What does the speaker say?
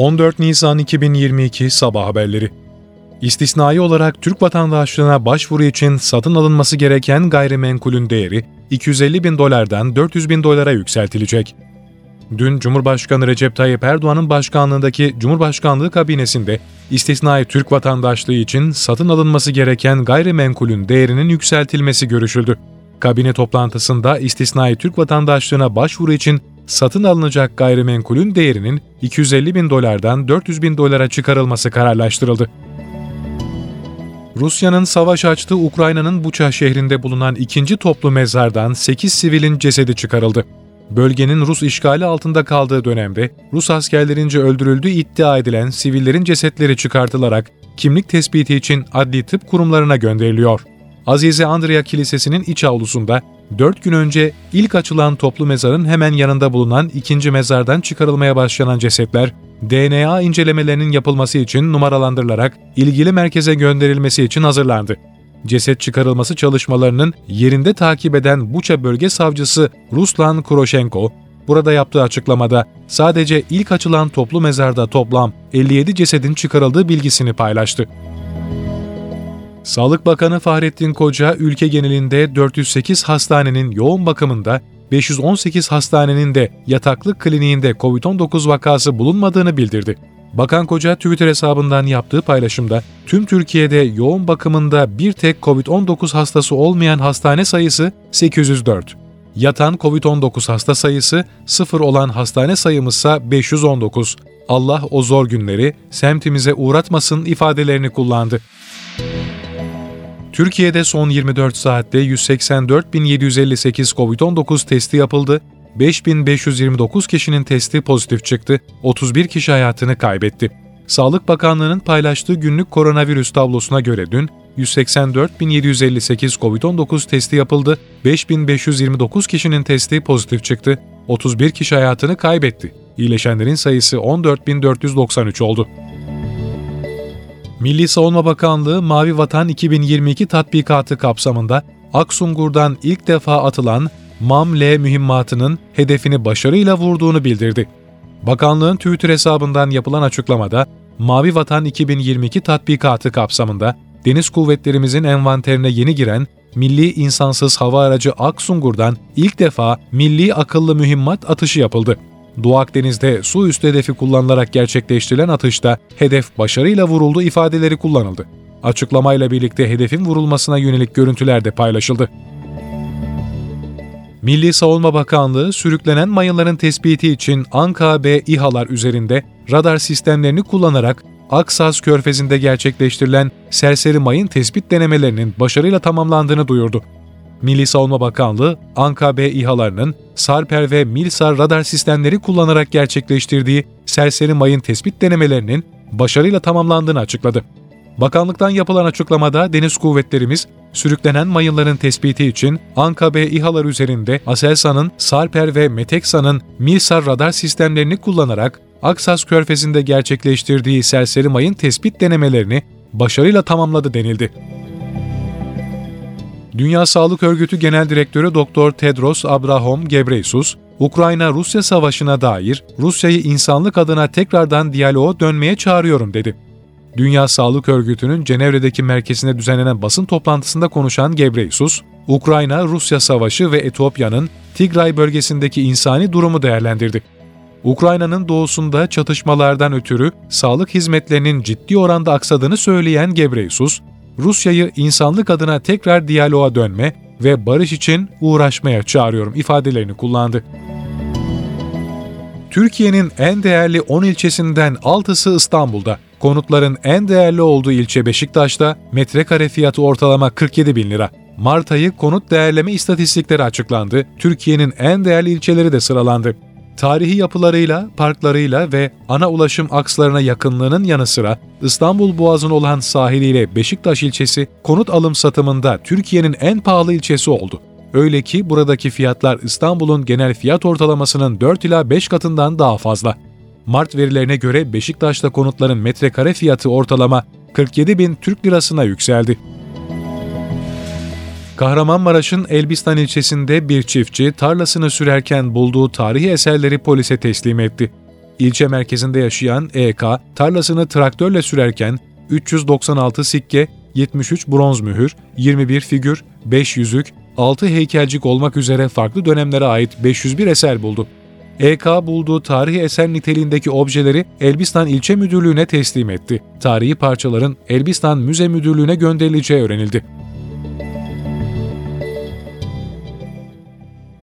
14 Nisan 2022 Sabah Haberleri. İstisnai olarak Türk vatandaşlığına başvuru için satın alınması gereken gayrimenkulün değeri $250.000'dan $400.000'a yükseltilecek. Dün Cumhurbaşkanı Recep Tayyip Erdoğan'ın başkanlığındaki Cumhurbaşkanlığı kabinesinde istisnai Türk vatandaşlığı için satın alınması gereken gayrimenkulün değerinin yükseltilmesi görüşüldü. Kabine toplantısında istisnai Türk vatandaşlığına başvuru için satın alınacak gayrimenkulün değerinin $250.000'dan $400.000'a çıkarılması kararlaştırıldı. Rusya'nın savaş açtığı Ukrayna'nın Buça şehrinde bulunan 2. toplu mezardan 8 sivilin cesedi çıkarıldı. Bölgenin Rus işgali altında kaldığı dönemde Rus askerlerince öldürüldüğü iddia edilen sivillerin cesetleri çıkartılarak kimlik tespiti için adli tıp kurumlarına gönderiliyor. Azize Andreya Kilisesi'nin iç avlusunda 4 gün önce ilk açılan toplu mezarın hemen yanında bulunan 2. mezardan çıkarılmaya başlanan cesetler, DNA incelemelerinin yapılması için numaralandırılarak ilgili merkeze gönderilmesi için hazırlandı. Ceset çıkarılması çalışmalarının yerinde takip eden Buça Bölge Savcısı Ruslan Kuroşenko, burada yaptığı açıklamada sadece ilk açılan toplu mezarda toplam 57 cesedin çıkarıldığı bilgisini paylaştı. Sağlık Bakanı Fahrettin Koca, ülke genelinde 408 hastanenin yoğun bakımında, 518 hastanenin de yataklık kliniğinde COVID-19 vakası bulunmadığını bildirdi. Bakan Koca, Twitter hesabından yaptığı paylaşımda, tüm Türkiye'de yoğun bakımında bir tek COVID-19 hastası olmayan hastane sayısı 804. Yatan COVID-19 hasta sayısı 0 olan hastane sayımızsa 519. Allah o zor günleri semtimize uğratmasın ifadelerini kullandı. Türkiye'de son 24 saatte 184.758 COVID-19 testi yapıldı, 5.529 kişinin testi pozitif çıktı, 31 kişi hayatını kaybetti. Sağlık Bakanlığı'nın paylaştığı günlük koronavirüs tablosuna göre dün 184.758 COVID-19 testi yapıldı, 5.529 kişinin testi pozitif çıktı, 31 kişi hayatını kaybetti. İyileşenlerin sayısı 14.493 oldu. Milli Savunma Bakanlığı Mavi Vatan 2022 tatbikatı kapsamında Aksungur'dan ilk defa atılan MAM-L mühimmatının hedefini başarıyla vurduğunu bildirdi. Bakanlığın Twitter hesabından yapılan açıklamada, Mavi Vatan 2022 tatbikatı kapsamında Deniz Kuvvetlerimizin envanterine yeni giren Milli İnsansız Hava Aracı Aksungur'dan ilk defa milli akıllı mühimmat atışı yapıldı. Doğu Akdeniz'de su üstü hedefi kullanılarak gerçekleştirilen atışta hedef başarıyla vuruldu ifadeleri kullanıldı. Açıklamayla birlikte hedefin vurulmasına yönelik görüntüler de paylaşıldı. Milli Savunma Bakanlığı, sürüklenen mayınların tespiti için ANKA-B İHA'lar üzerinde radar sistemlerini kullanarak Aksas Körfezi'nde gerçekleştirilen serseri mayın tespit denemelerinin başarıyla tamamlandığını duyurdu. Milli Savunma Bakanlığı, ANKA-B İHA'larının SARPER ve MİLSAR radar sistemleri kullanarak gerçekleştirdiği serseri mayın tespit denemelerinin başarıyla tamamlandığını açıkladı. Bakanlıktan yapılan açıklamada Deniz Kuvvetlerimiz, sürüklenen mayınların tespiti için ANKA-B İHA'lar üzerinde ASELSAN'ın, SARPER ve METEKSAN'ın MİLSAR radar sistemlerini kullanarak Aksas Körfezi'nde gerçekleştirdiği serseri mayın tespit denemelerini başarıyla tamamladı denildi. Dünya Sağlık Örgütü Genel Direktörü Dr. Tedros Adhanom Ghebreyesus, Ukrayna-Rusya savaşına dair Rusya'yı insanlık adına tekrardan diyaloğa dönmeye çağırıyorum dedi. Dünya Sağlık Örgütü'nün Cenevre'deki merkezinde düzenlenen basın toplantısında konuşan Ghebreyesus, Ukrayna-Rusya savaşı ve Etiyopya'nın Tigray bölgesindeki insani durumu değerlendirdi. Ukrayna'nın doğusunda çatışmalardan ötürü sağlık hizmetlerinin ciddi oranda aksadığını söyleyen Ghebreyesus, Rusya'yı insanlık adına tekrar diyaloğa dönme ve barış için uğraşmaya çağırıyorum ifadelerini kullandı. Türkiye'nin en değerli 10 ilçesinden 6'sı İstanbul'da, konutların en değerli olduğu ilçe Beşiktaş'ta metrekare fiyatı ortalama 47.000 lira. Mart ayı konut değerleme istatistikleri açıklandı, Türkiye'nin en değerli ilçeleri de sıralandı. Tarihi yapılarıyla, parklarıyla ve ana ulaşım akslarına yakınlığının yanı sıra İstanbul Boğazı'nın olan sahiliyle Beşiktaş ilçesi konut alım satımında Türkiye'nin en pahalı ilçesi oldu. Öyle ki buradaki fiyatlar İstanbul'un genel fiyat ortalamasının 4 ila 5 katından daha fazla. Mart verilerine göre Beşiktaş'ta konutların metrekare fiyatı ortalama 47.000 Türk lirasına yükseldi. Kahramanmaraş'ın Elbistan ilçesinde bir çiftçi tarlasını sürerken bulduğu tarihi eserleri polise teslim etti. İlçe merkezinde yaşayan EK, tarlasını traktörle sürerken 396 sikke, 73 bronz mühür, 21 figür, 5 yüzük, 6 heykelcik olmak üzere farklı dönemlere ait 501 eser buldu. EK bulduğu tarihi eser niteliğindeki objeleri Elbistan İlçe Müdürlüğü'ne teslim etti. Tarihi parçaların Elbistan Müze Müdürlüğü'ne gönderileceği öğrenildi.